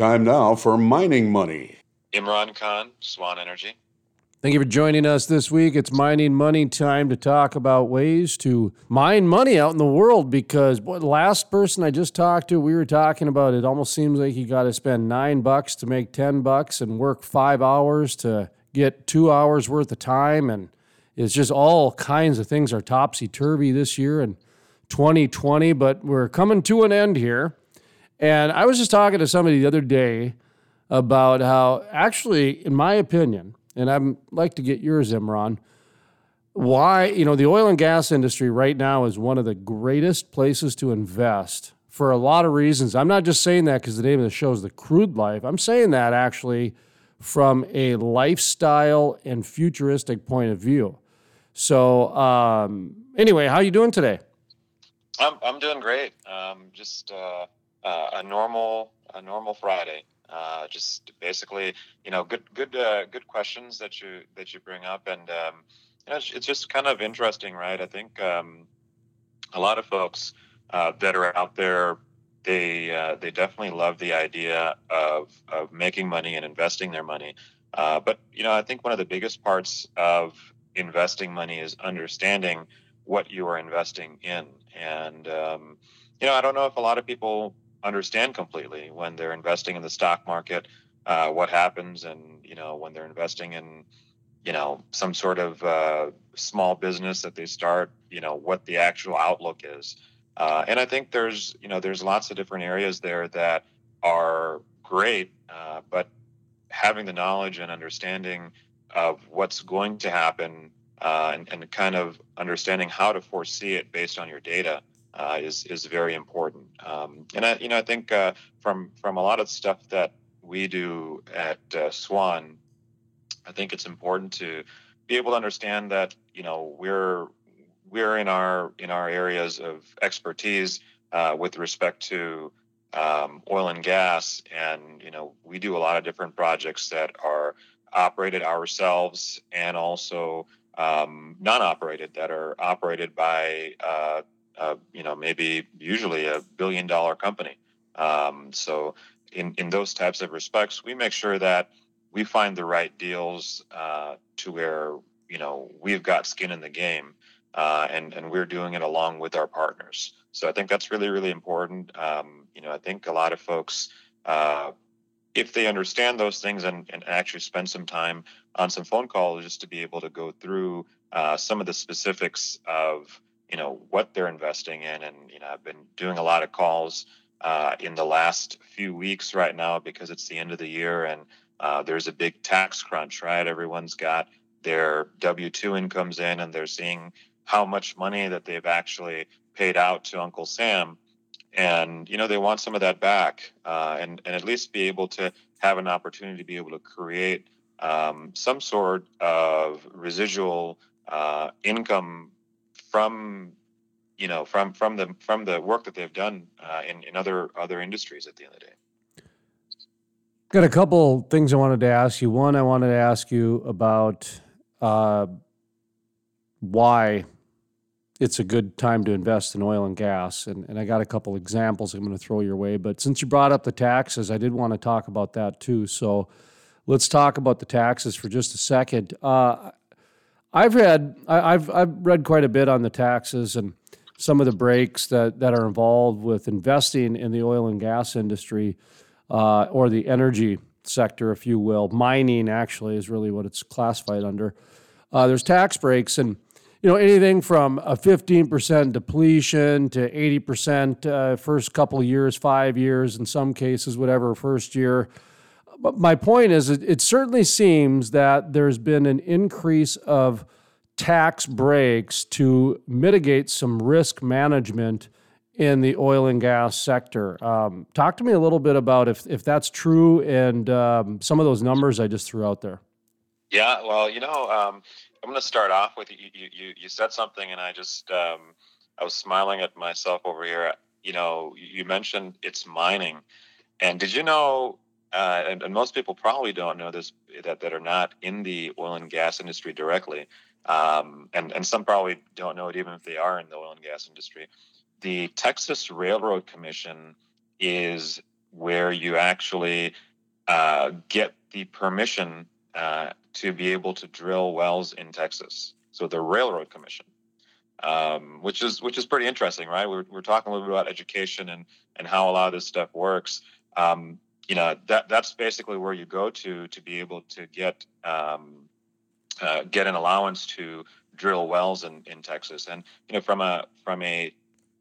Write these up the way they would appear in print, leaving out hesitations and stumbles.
Time now for Mining Money. Imran Khan, Swan Energy. Thank you for joining us this week. It's Mining Money time to talk about ways to mine money out in the world because, boy, the last person I just talked to, we were talking about it almost seems like you got to spend $9 to make $10 and work 5 hours to get 2 hours worth of time. And it's just all kinds of things are topsy-turvy this year in 2020, but we're coming to an end here. And I was just talking to somebody the other day about how actually, in my opinion, and I'd like to get yours, Imran, why, the oil and gas industry right now is one of the greatest places to invest for a lot of reasons. I'm not just saying that because the name of the show is The Crude Life. I'm saying that actually from a lifestyle and futuristic point of view. So anyway, how are you doing today? I'm doing great. Just a normal Friday. Just basically, good questions that you bring up. And, it's just kind of interesting, right? I think, a lot of folks, that are out there, they definitely love the idea of making money and investing their money. But I think one of the biggest parts of investing money is understanding what you are investing in. And, I don't know if a lot of people understand completely when they're investing in the stock market, what happens, and when they're investing in some sort of small business that they start, what the actual outlook is. And I think there's lots of different areas there that are great, but having the knowledge and understanding of what's going to happen and kind of understanding how to foresee it based on your data is very important. I think from a lot of stuff that we do at Swan, I think it's important to be able to understand that, we're in our areas of expertise with respect to oil and gas. And, we do a lot of different projects that are operated ourselves and also non-operated, that are operated by maybe usually $1 billion company. So in those types of respects, we make sure that we find the right deals to where, we've got skin in the game and we're doing it along with our partners. So I think that's really, really important. I think a lot of folks, if they understand those things and actually spend some time on some phone calls just to be able to go through some of the specifics of what they're investing in. And, I've been doing a lot of calls in the last few weeks right now because it's the end of the year and there's a big tax crunch, right? Everyone's got their W-2 incomes in and they're seeing how much money that they've actually paid out to Uncle Sam. And, they want some of that back and at least be able to have an opportunity to be able to create some sort of residual income from the work that they've done in other industries at the end of the day. Got a couple things I wanted to ask you. One, I wanted to ask you about why it's a good time to invest in oil and gas. And I got a couple examples I'm going to throw your way. But since you brought up the taxes, I did want to talk about that too. So let's talk about the taxes for just a second. I've read quite a bit on the taxes and some of the breaks that are involved with investing in the oil and gas industry or the energy sector, if you will. Mining actually is really what it's classified under. There's tax breaks and, anything from a 15% depletion to 80% first couple of years, 5 years, in some cases, whatever, first year. But my point is, it certainly seems that there's been an increase of tax breaks to mitigate some risk management in the oil and gas sector. Talk to me a little bit about if that's true and some of those numbers I just threw out there. Yeah, well, I'm going to start off with you said something, and I just I was smiling at myself over here. You mentioned it's mining, and did you know? And most people probably don't know this, that are not in the oil and gas industry directly. And some probably don't know it even if they are in the oil and gas industry. The Texas Railroad Commission is where you actually get the permission to be able to drill wells in Texas. So the Railroad Commission, which is pretty interesting, right? We're talking a little bit about education and how a lot of this stuff works. That's basically where you go to be able to get an allowance to drill wells in Texas. And, from a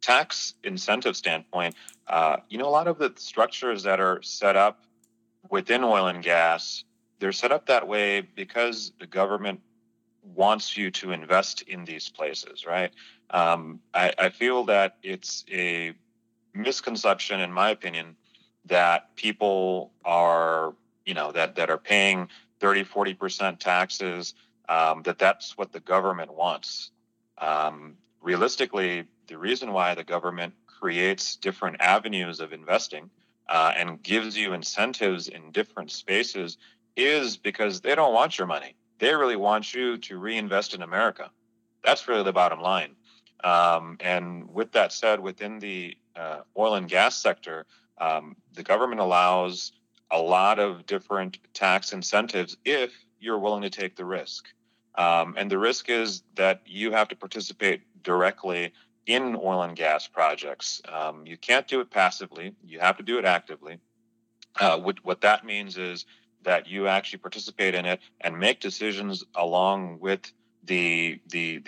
tax incentive standpoint, a lot of the structures that are set up within oil and gas, they're set up that way because the government wants you to invest in these places, right? I feel that it's a misconception, in my opinion, that people are, that are paying 30, 40% taxes, that's what the government wants. Realistically, the reason why the government creates different avenues of investing and gives you incentives in different spaces is because they don't want your money. They really want you to reinvest in America. That's really the bottom line. And with that said, within the oil and gas sector, the government allows a lot of different tax incentives if you're willing to take the risk. And the risk is that you have to participate directly in oil and gas projects. You can't do it passively. You have to do it actively. What that means is that you actually participate in it and make decisions along with the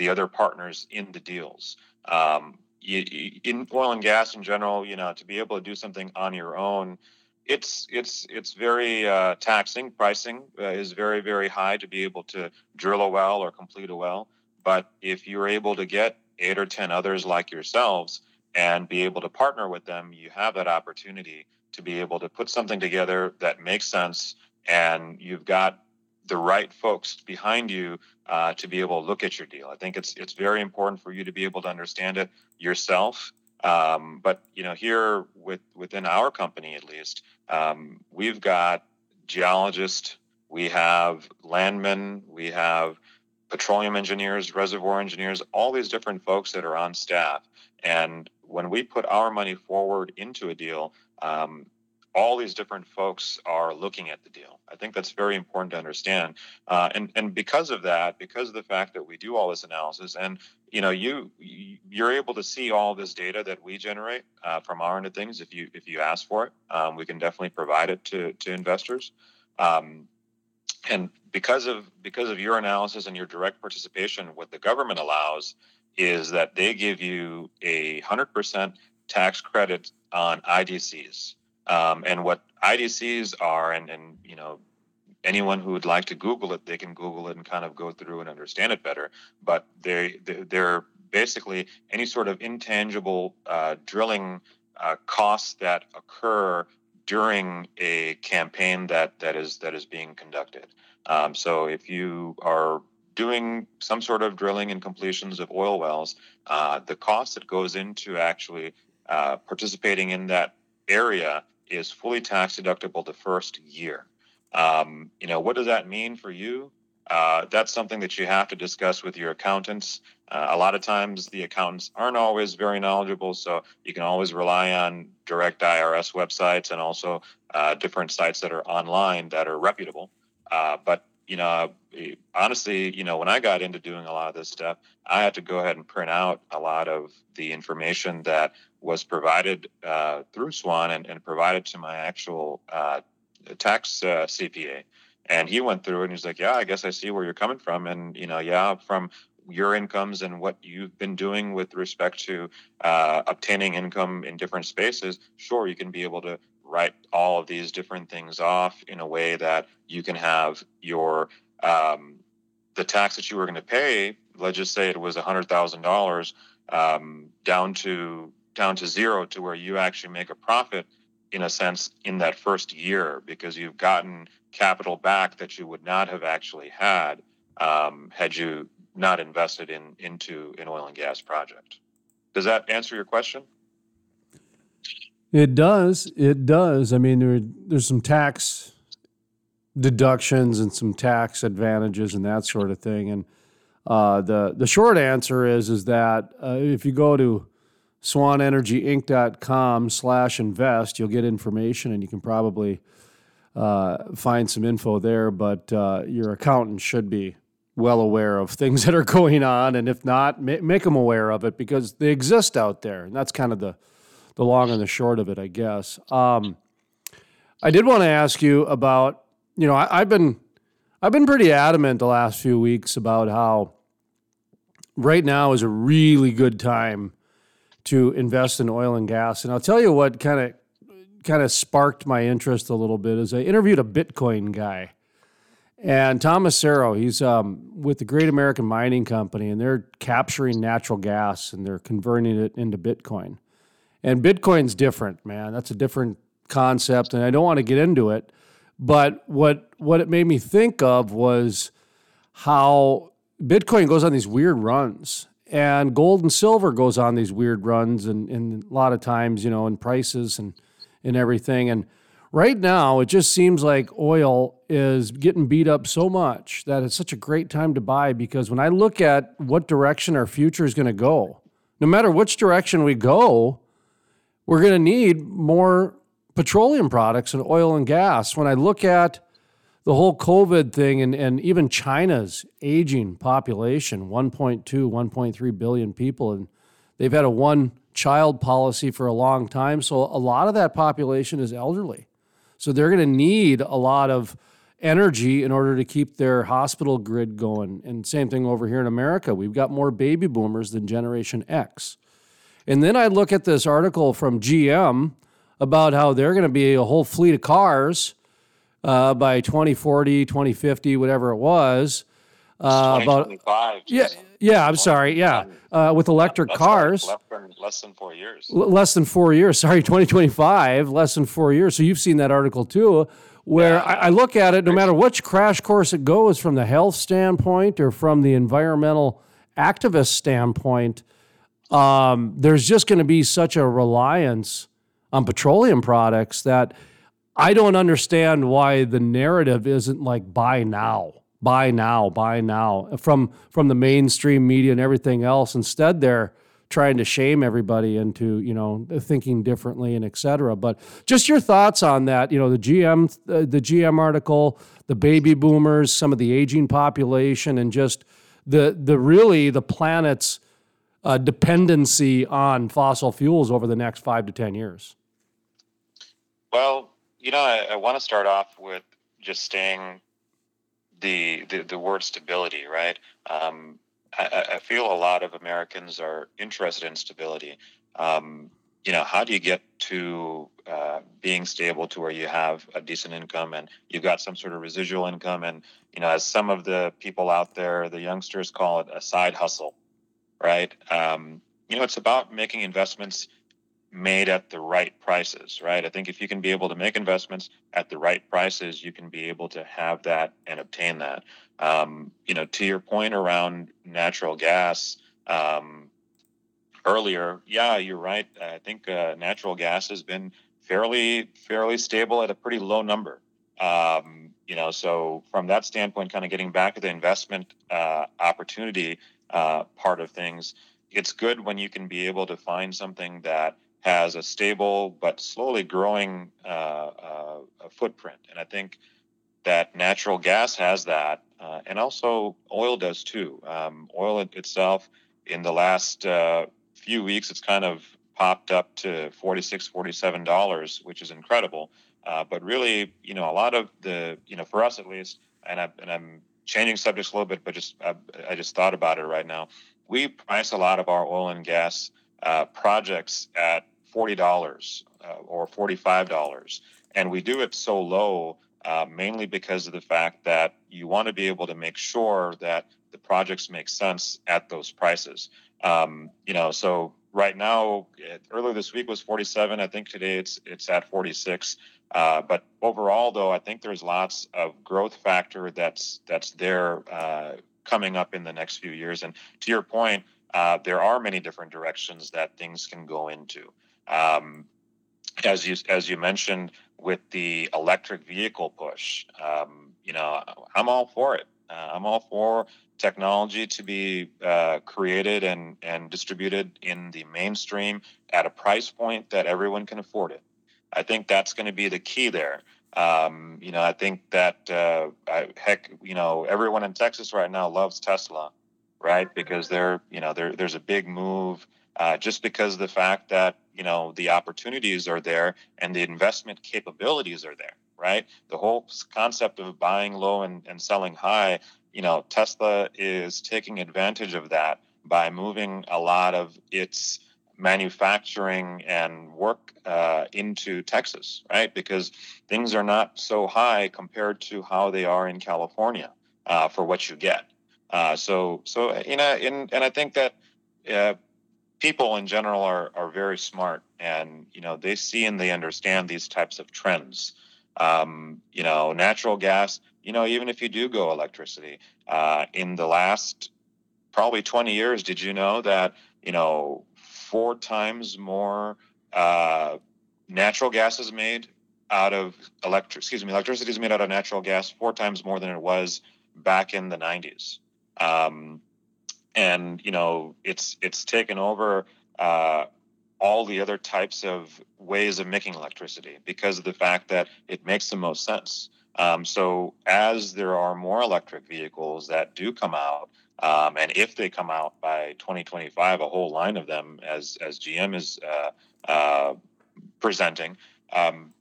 other partners in the deals. In oil and gas in general, to be able to do something on your own, it's very taxing. Pricing is very, very high to be able to drill a well or complete a well. But if you're able to get 8 or 10 others like yourselves and be able to partner with them, you have that opportunity to be able to put something together that makes sense. And you've got the right folks behind you to be able to look at your deal. I think it's very important for you to be able to understand it yourself. But here within our company, at least, we've got geologists, we have landmen, we have petroleum engineers, reservoir engineers, all these different folks that are on staff. And when we put our money forward into a deal, all these different folks are looking at the deal. I think that's very important to understand. And because of that, because of the fact that we do all this analysis and, you're able to see all this data that we generate from our end of things. If you ask for it, we can definitely provide it to investors. And because of your analysis and your direct participation, what the government allows is that they give you 100% tax credit on IDCs. And what IDCs are, and anyone who would like to Google it, they can Google it and kind of go through and understand it better. But they're basically any sort of intangible drilling costs that occur during a campaign that is being conducted. So if you are doing some sort of drilling and completions of oil wells, the cost that goes into actually participating in that area is fully tax deductible the first year. What does that mean for you? That's something that you have to discuss with your accountants. A lot of times the accountants aren't always very knowledgeable, so you can always rely on direct IRS websites and also different sites that are online that are reputable. But honestly, when I got into doing a lot of this stuff, I had to go ahead and print out a lot of the information that was provided through Swan and provided to my actual tax CPA. And he went through it and he's like, yeah, I guess I see where you're coming from. And, from your incomes and what you've been doing with respect to obtaining income in different spaces, sure, you can be able to write all of these different things off in a way that you can have your the tax that you were going to pay, let's just say it was $100,000, down to zero, to where you actually make a profit in a sense in that first year, because you've gotten capital back that you would not have actually had had you not invested into an oil and gas project. Does that answer your question? It does. I mean, there's some tax deductions and some tax advantages and that sort of thing. And the short answer is that if you go to swanenergyinc.com/invest. You'll get information, and you can probably find some info there, but your accountant should be well aware of things that are going on, and if not, make them aware of it, because they exist out there, and that's kind of the long and the short of it, I guess. I did want to ask you about, you know, I've been pretty adamant the last few weeks about how right now is a really good time to invest in oil and gas. And I'll tell you what kind of sparked my interest a little bit is I interviewed a Bitcoin guy, and Tom Macero, he's with the Great American Mining Company, and they're capturing natural gas and they're converting it into Bitcoin. And Bitcoin's different, man. That's a different concept, and I don't want to get into it. But what it made me think of was how Bitcoin goes on these weird runs, and gold and silver goes on these weird runs, and a lot of times, you know, in prices and everything. And right now, it just seems like oil is getting beat up so much that it's such a great time to buy, because when I look at what direction our future is going to go, no matter which direction we go, we're going to need more petroleum products and oil and gas. When I look at the whole COVID thing and even China's aging population, 1.2, 1.3 billion people, and they've had a one-child policy for a long time, so a lot of that population is elderly. So they're going to need a lot of energy in order to keep their hospital grid going. And same thing over here in America. We've got more baby boomers than Generation X. And then I look at this article from GM about how they're going to be a whole fleet of cars by 2040, 2050, whatever it was. 2025. Yeah, I'm sorry. Yeah, with electric cars. Less than 4 years. Less than 4 years. Sorry, 2025, less than 4 years. So you've seen that article too, where I look at it, no matter which crash course it goes from the health standpoint or from the environmental activist standpoint, there's just going to be such a reliance on petroleum products that I don't understand why the narrative isn't like buy now from the mainstream media and everything else. Instead, they're trying to shame everybody into, you know, thinking differently and et cetera. But just your thoughts on that, you know, the GM article, the baby boomers, some of the aging population, and just the planet's dependency on fossil fuels over the next 5 to 10 years. Well, you know, I want to start off with just staying the word stability, right? I feel a lot of Americans are interested in stability. You know, how do you get to being stable to where you have a decent income and you've got some sort of residual income? And, you know, as some of the people out there, the youngsters call it a side hustle, right? You know, it's about making investments made at the right prices, right? I think if you can be able to make investments at the right prices, you can be able to have that and obtain that. You know, to your point around natural gas earlier, yeah, you're right. I think natural gas has been fairly stable at a pretty low number. You know, so from that standpoint, kind of getting back to the investment opportunity part of things, it's good when you can be able to find something that has a stable but slowly growing a footprint. And I think that natural gas has that, and also oil does too. Oil itself, in the last few weeks, it's kind of popped up to $46, $47, which is incredible. But really, you know, a lot of the, you know, for us at least, and I'm changing subjects a little bit, but just I just thought about it right now. We price a lot of our oil and gas projects at $40 or $45, and we do it so low mainly because of the fact that you want to be able to make sure that the projects make sense at those prices. You know, so right now, earlier this week was 47. I think today it's at 46. But overall, though, I think there's lots of growth factor that's there coming up in the next few years. And to your point, there are many different directions that things can go into. As you mentioned with the electric vehicle push, you know, I'm all for it. I'm all for technology to be created and distributed in the mainstream at a price point that everyone can afford it. I think that's going to be the key there. You know, I think that, heck, you know, everyone in Texas right now loves Tesla, right? Because they're, you know, there's a big move, just because of the fact that, you know, the opportunities are there and the investment capabilities are there, right? The whole concept of buying low and selling high, you know, Tesla is taking advantage of that by moving a lot of its manufacturing and work into Texas, right? Because things are not so high compared to how they are in California for what you get. So you know, and I think that people in general are very smart, and you know, they see and they understand these types of trends. You know, natural gas. You know, even if you do go electricity, in the last probably 20 years, did you know that, you know, 4 times more natural gas is made out of electricity is made out of natural gas 4 times more than it was back in the 90s. And, you know, it's taken over all the other types of ways of making electricity because of the fact that it makes the most sense. So as there are more electric vehicles that do come out, and if they come out by 2025, a whole line of them, as GM is presenting,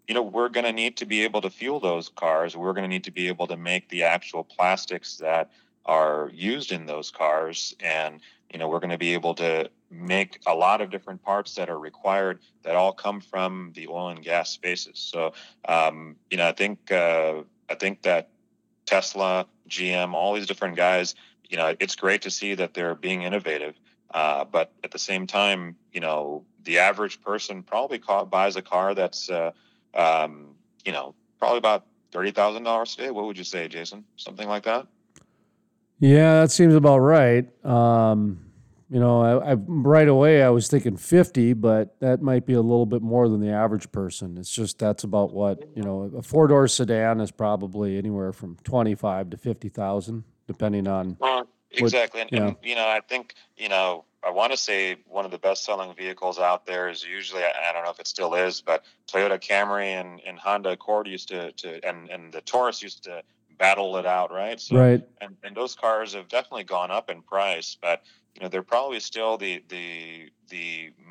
you know, we're going to need to be able to fuel those cars. We're going to need to be able to make the actual plastics that are used in those cars. And, you know, we're going to be able to make a lot of different parts that are required that all come from the oil and gas spaces. So, you know, I think that Tesla, GM, all these different guys, you know, it's great to see that they're being innovative. But at the same time, you know, the average person probably buys a car that's, you know, probably about $30,000 today. What would you say, Jason? Something like that? Yeah, that seems about right. You know, I right away I was thinking 50, but that might be a little bit more than the average person. It's just that's about what, you know, a 4-door sedan is probably anywhere from 25 to 50,000, depending on. Well, exactly, what, and you know, I think, you know, I want to say one of the best-selling vehicles out there is usually, I don't know if it still is, but Toyota Camry and Honda Accord used to and the Taurus used to battle it out, right? So, right. And those cars have definitely gone up in price, but you know, they're probably still the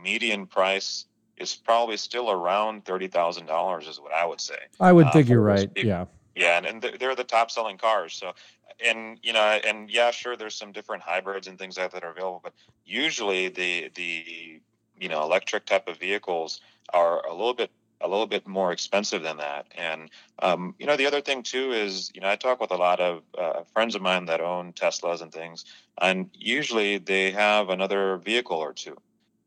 median price is probably still around $30,000 is what I would say. I would think you're right. People. Yeah. Yeah. And they're the top selling cars. So, and, you know, and yeah, sure. There's some different hybrids and things like that are available, but usually the, you know, electric type of vehicles are a little bit more expensive than that. And, you know, the other thing too is, you know, I talk with a lot of friends of mine that own Teslas and things, and usually they have another vehicle or two.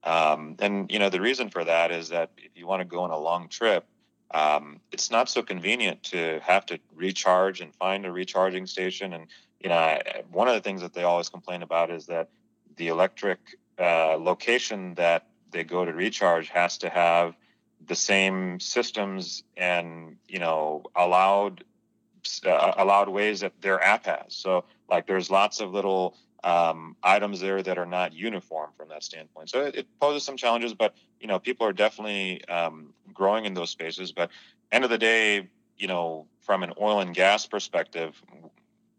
And, you know, the reason for that is that if you want to go on a long trip, it's not so convenient to have to recharge and find a recharging station. And, you know, one of the things that they always complain about is that the electric location that they go to recharge has to have the same systems and, you know, allowed ways that their app has. So like there's lots of little items there that are not uniform from that standpoint. So it poses some challenges, but, you know, people are definitely growing in those spaces. But end of the day, you know, from an oil and gas perspective,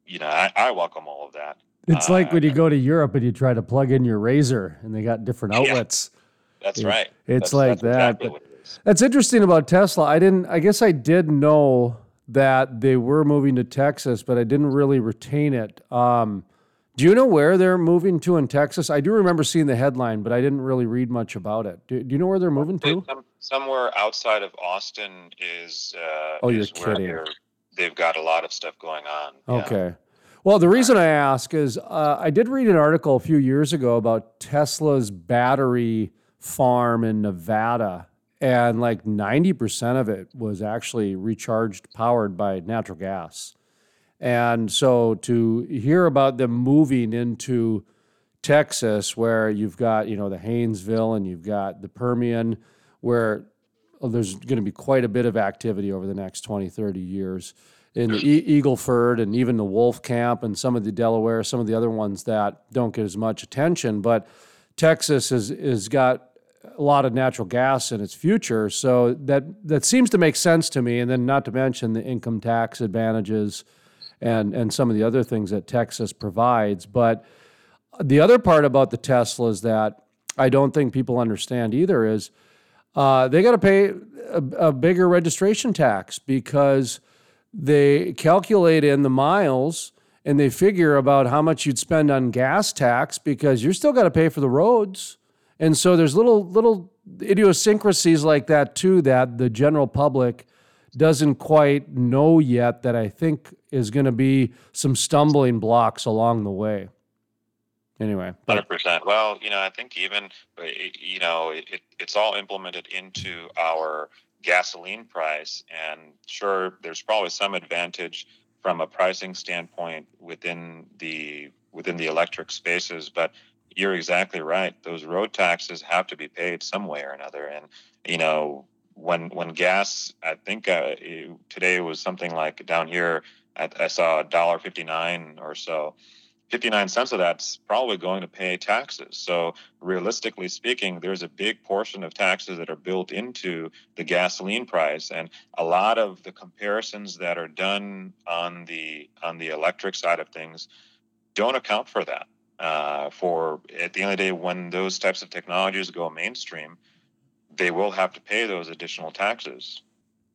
you know, I welcome all of that. It's like when you go to Europe and you try to plug in your razor and they got different outlets. Yeah. That's right. It's like that. Exactly, that's interesting about Tesla. I guess I did know that they were moving to Texas, but I didn't really retain it. Do you know where they're moving to in Texas? I do remember seeing the headline, but I didn't really read much about it. Do you know where they're moving to? Somewhere outside of Austin is. Oh, you're kidding. They've got a lot of stuff going on. Okay. Yeah. Well, the reason I ask is I did read an article a few years ago about Tesla's battery farm in Nevada, and like 90% of it was actually recharged, powered by natural gas. And so to hear about them moving into Texas, where you've got, you know, the Haynesville and you've got the Permian, where there's going to be quite a bit of activity over the next 20, 30 years in the Eagleford and even the Wolf Camp and some of the Delaware, some of the other ones that don't get as much attention. But Texas has got a lot of natural gas in its future, so that seems to make sense to me. And then not to mention the income tax advantages and some of the other things that Texas provides. But the other part about the Teslas that I don't think people understand either is they got to pay a bigger registration tax because they calculate in the miles and they figure about how much you'd spend on gas tax because you're still got to pay for the roads. And so there's little idiosyncrasies like that too that the general public doesn't quite know yet that I think is going to be some stumbling blocks along the way. Anyway. 100%. Well, I think even, it's all implemented into our gasoline price. And sure, there's probably some advantage from a pricing standpoint within the electric spaces, but you're exactly right. Those road taxes have to be paid some way or another. And, when gas, I think today was something like down here, I saw $1.59 or so. 59 cents of that's probably going to pay taxes. So realistically speaking, there's a big portion of taxes that are built into the gasoline price. And a lot of the comparisons that are done on the electric side of things don't account for that. For at the end of the day, when those types of technologies go mainstream, they will have to pay those additional taxes.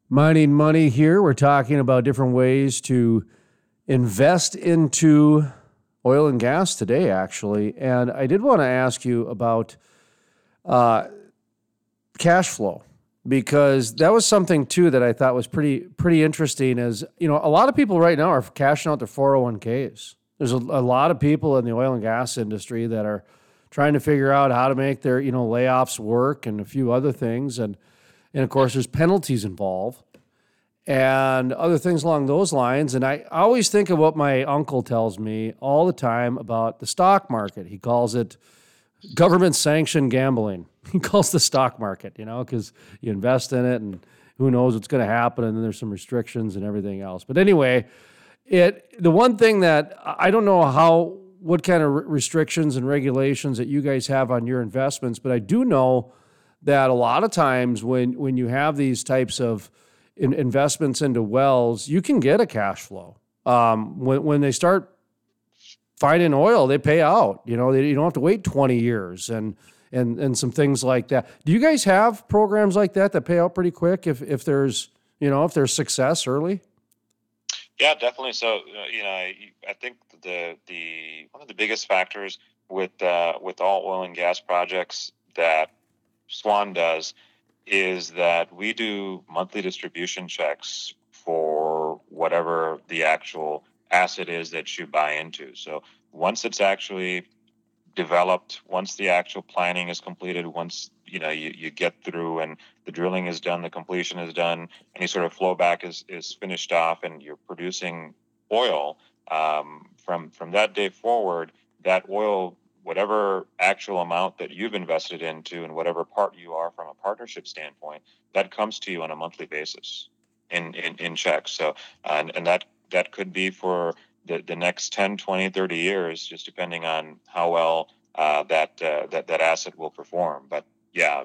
Mining Money here. We're talking about different ways to invest into oil and gas today, actually. And I did want to ask you about cash flow, because that was something, too, that I thought was pretty interesting is, a lot of people right now are cashing out their 401ks. There's a lot of people in the oil and gas industry that are trying to figure out how to make their, layoffs work and a few other things. And of course, there's penalties involved and other things along those lines. And I always think of what my uncle tells me all the time about the stock market. He calls it government-sanctioned gambling. He calls the stock market, because you invest in it and who knows what's going to happen. And then there's some restrictions and everything else. But anyway, the one thing that I don't know what kind of restrictions and regulations that you guys have on your investments, but I do know that a lot of times when you have these types of investments into wells, you can get a cash flow. When they start finding oil, they pay out. You don't have to wait 20 years and some things like that. Do you guys have programs like that pay out pretty quick if there's success early? Yeah, definitely. So, I think the one of the biggest factors with all oil and gas projects that Swan does is that we do monthly distribution checks for whatever the actual asset is that you buy into. So once it's actually developed, once the actual planning is completed, once you get through and the drilling is done, the completion is done, any sort of flowback is finished off and you're producing oil, from that day forward, that oil, whatever actual amount that you've invested into and whatever part you are from a partnership standpoint, that comes to you on a monthly basis in checks. So, and that could be for the next 10, 20, 30 years, just depending on how well that asset will perform. But yeah,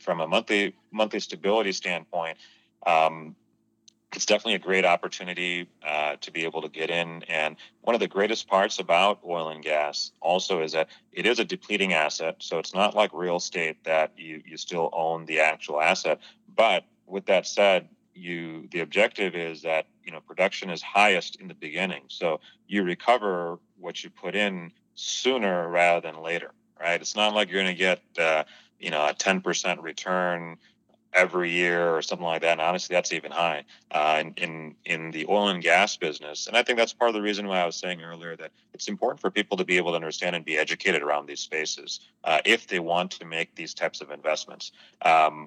from a monthly stability standpoint, it's definitely a great opportunity to be able to get in. And one of the greatest parts about oil and gas also is that it is a depleting asset. So it's not like real estate that you still own the actual asset. But with that said, the objective is that, production is highest in the beginning. So you recover what you put in sooner rather than later, right? It's not like you're going to get, a 10% return every year or something like that. And honestly, that's even high in the oil and gas business. And I think that's part of the reason why I was saying earlier that it's important for people to be able to understand and be educated around these spaces if they want to make these types of investments.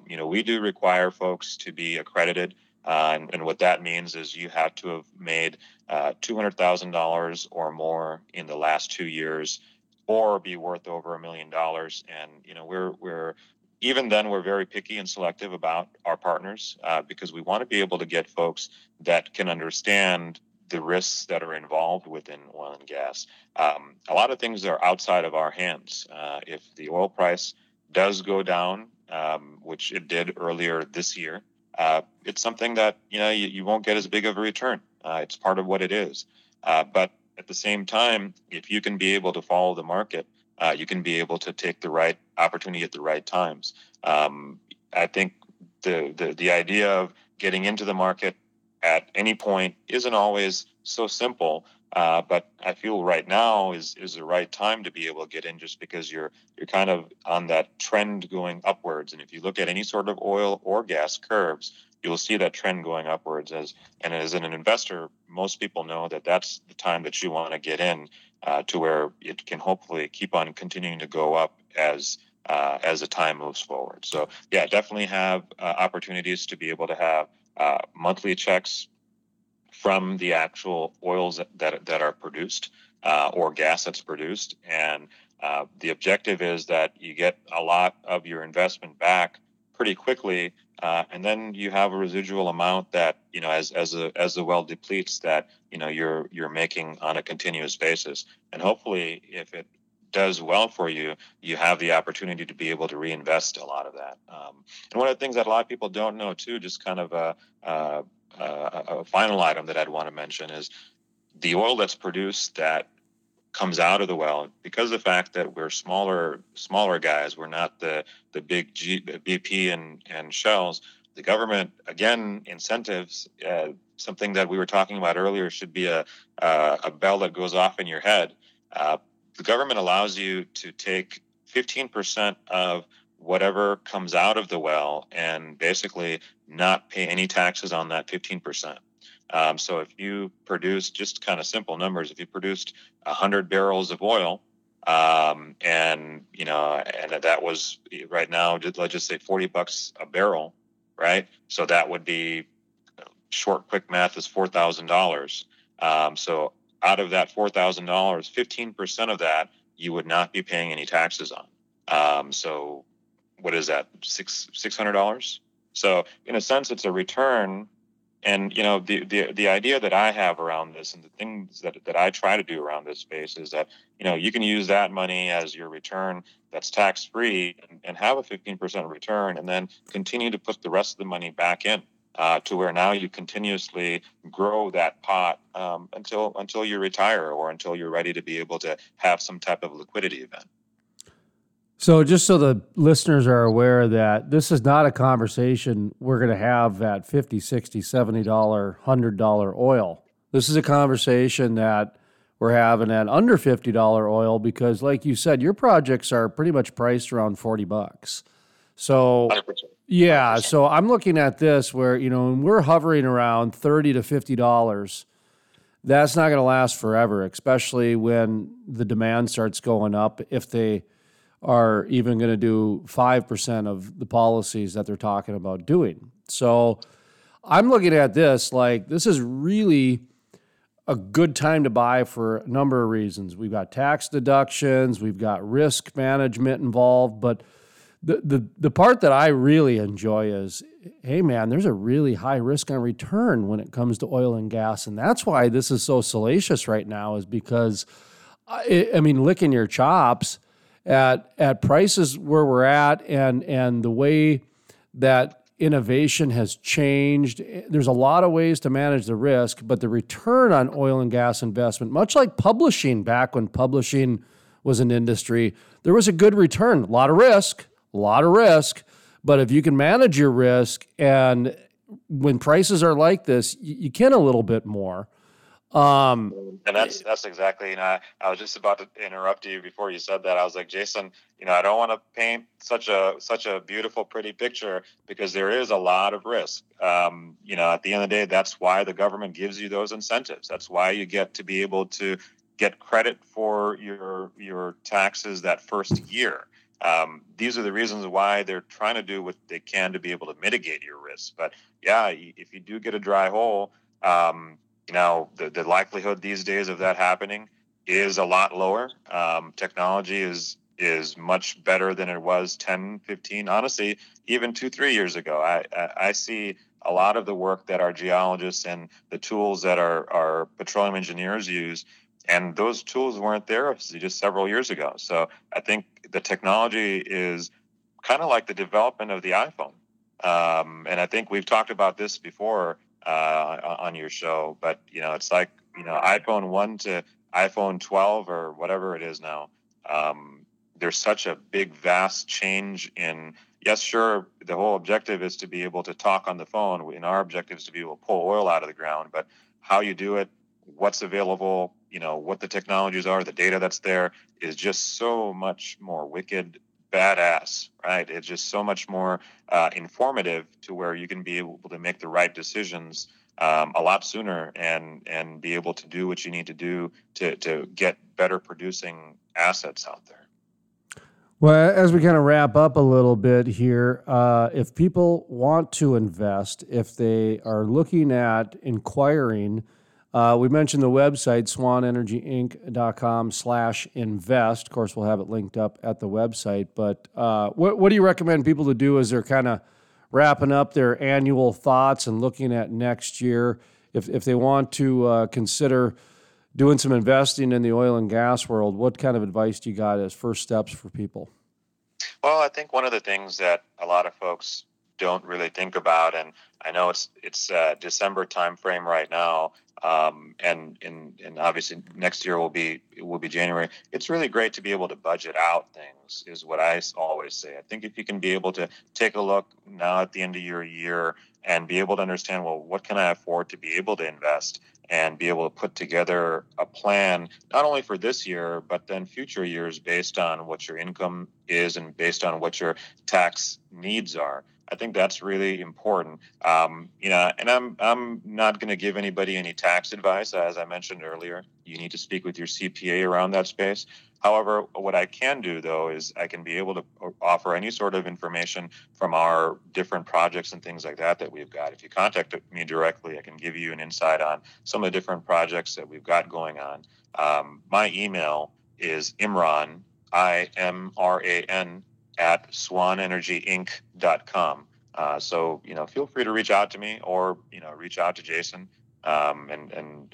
We do require folks to be accredited. And what that means is you have to have made $200,000 or more in the last 2 years or be worth over $1 million. And, we're even then, we're very picky and selective about our partners because we want to be able to get folks that can understand the risks that are involved within oil and gas. A lot of things are outside of our hands. If the oil price does go down, which it did earlier this year, it's something that you won't get as big of a return. It's part of what it is. But at the same time, if you can be able to follow the market, you can be able to take the right opportunity at the right times. I think the idea of getting into the market at any point isn't always so simple, but I feel right now is the right time to be able to get in, just because you're kind of on that trend going upwards. And if you look at any sort of oil or gas curves, you'll see that trend going upwards. As an investor, most people know that that's the time that you want to get in, to where it can hopefully keep on continuing to go up as the time moves forward. So yeah, definitely have opportunities to be able to have monthly checks from the actual oils that are produced or gas that's produced. And the objective is that you get a lot of your investment back pretty quickly, and then you have a residual amount that, as the well depletes, that, you're making on a continuous basis. And hopefully, if it does well for you, you have the opportunity to be able to reinvest a lot of that. And one of the things that a lot of people don't know too, just kind of a final item that I'd want to mention, is the oil that's produced that comes out of the well, because of the fact that we're smaller guys, we're not the big BP and Shells. The government, again, incentives, something that we were talking about earlier, should be a bell that goes off in your head. The government allows you to take 15% of whatever comes out of the well and basically not pay any taxes on that 15%. So if you produce, just kind of simple numbers, if you produced 100 barrels of oil, and that was right now, let's just say $40 a barrel, right? So that would be, short, quick math is $4,000. So out of that $4,000, 15% of that you would not be paying any taxes on. So what is that? $600? So in a sense, it's a return. And, the idea that I have around this, and the things that I try to do around this space, is that, you can use that money as your return that's tax-free and have a 15% return, and then continue to put the rest of the money back in, to where now you continuously grow that pot until you retire, or until you're ready to be able to have some type of liquidity event. So just so the listeners are aware that this is not a conversation we're going to have at $50, $60, $70, $100 oil. This is a conversation that we're having at under $50 oil, because like you said, your projects are pretty much priced around $40. So 100%. Yeah, so I'm looking at this where, when we're hovering around $30 to $50, that's not going to last forever, especially when the demand starts going up, if they are even going to do 5% of the policies that they're talking about doing. So I'm looking at this like this is really a good time to buy for a number of reasons. We've got tax deductions, we've got risk management involved, but the part that I really enjoy is, hey man, there's a really high risk on return when it comes to oil and gas, and that's why this is so salacious right now, is because, licking your chops at prices where we're at, and the way that innovation has changed, there's a lot of ways to manage the risk, but the return on oil and gas investment, much like publishing, back when publishing was an industry, there was a good return, a lot of risk, but if you can manage your risk, and when prices are like this, you can a little bit more. And that's exactly, I was just about to interrupt you before you said that. I was like, Jason, I don't want to paint such a beautiful, pretty picture, because there is a lot of risk. At the end of the day, that's why the government gives you those incentives. That's why you get to be able to get credit for your taxes that first year. These are the reasons why they're trying to do what they can to be able to mitigate your risk. But yeah, if you do get a dry hole, the likelihood these days of that happening is a lot lower. Technology is is much better than it was 10, 15, honestly, even 2-3 years ago. I see a lot of the work that our geologists and the tools that our petroleum engineers use, and those tools weren't there just several years ago. So I think the technology is kind of like the development of the iPhone. And I think we've talked about this before on your show, but, you know, it's like, you know, iPhone 1 to iPhone 12 or whatever it is now. There's such a big, vast change in, yes, sure, the whole objective is to be able to talk on the phone, and our objective is to be able to pull oil out of the ground, but how you do it, what's available, you know, what the technologies are, the data that's there is just so much more wicked, badass, right? It's just so much more informative to where you can be able to make the right decisions a lot sooner and be able to do what you need to do to get better producing assets out there. Well, as we kind of wrap up a little bit here, if people want to invest, if they are looking at inquiring, we mentioned the website, swanenergyinc.com/invest. Of course, we'll have it linked up at the website. But what do you recommend people to do as they're kind of wrapping up their annual thoughts and looking at next year? If they want to consider doing some investing in the oil and gas world, what kind of advice do you got as first steps for people? Well, I think one of the things that a lot of folks don't really think about, and I know it's December timeframe right now, and obviously next year will be January. It's really great to be able to budget out things, is what I always say. I think if you can be able to take a look now at the end of your year and be able to understand, well, what can I afford to be able to invest, and be able to put together a plan, not only for this year, but then future years based on what your income is and based on what your tax needs are. I think that's really important. And I'm not going to give anybody any tax advice. As I mentioned earlier, you need to speak with your CPA around that space. However, what I can do, though, is I can be able to offer any sort of information from our different projects and things like that we've got. If you contact me directly, I can give you an insight on some of the different projects that we've got going on. My email is Imran, IMRAN, at swanenergyinc.com. So, you know, feel free to reach out to me or, you know, reach out to Jason and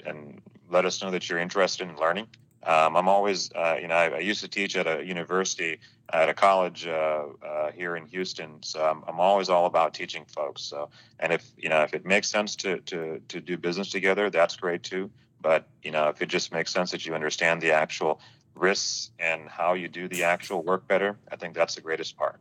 let us know that you're interested in learning. I'm always, I used to teach at a university, at a college here in Houston. So I'm always all about teaching folks. So, and if it makes sense to do business together, that's great too. But, you know, if it just makes sense that you understand the actual risks and how you do the actual work better, I think that's the greatest part.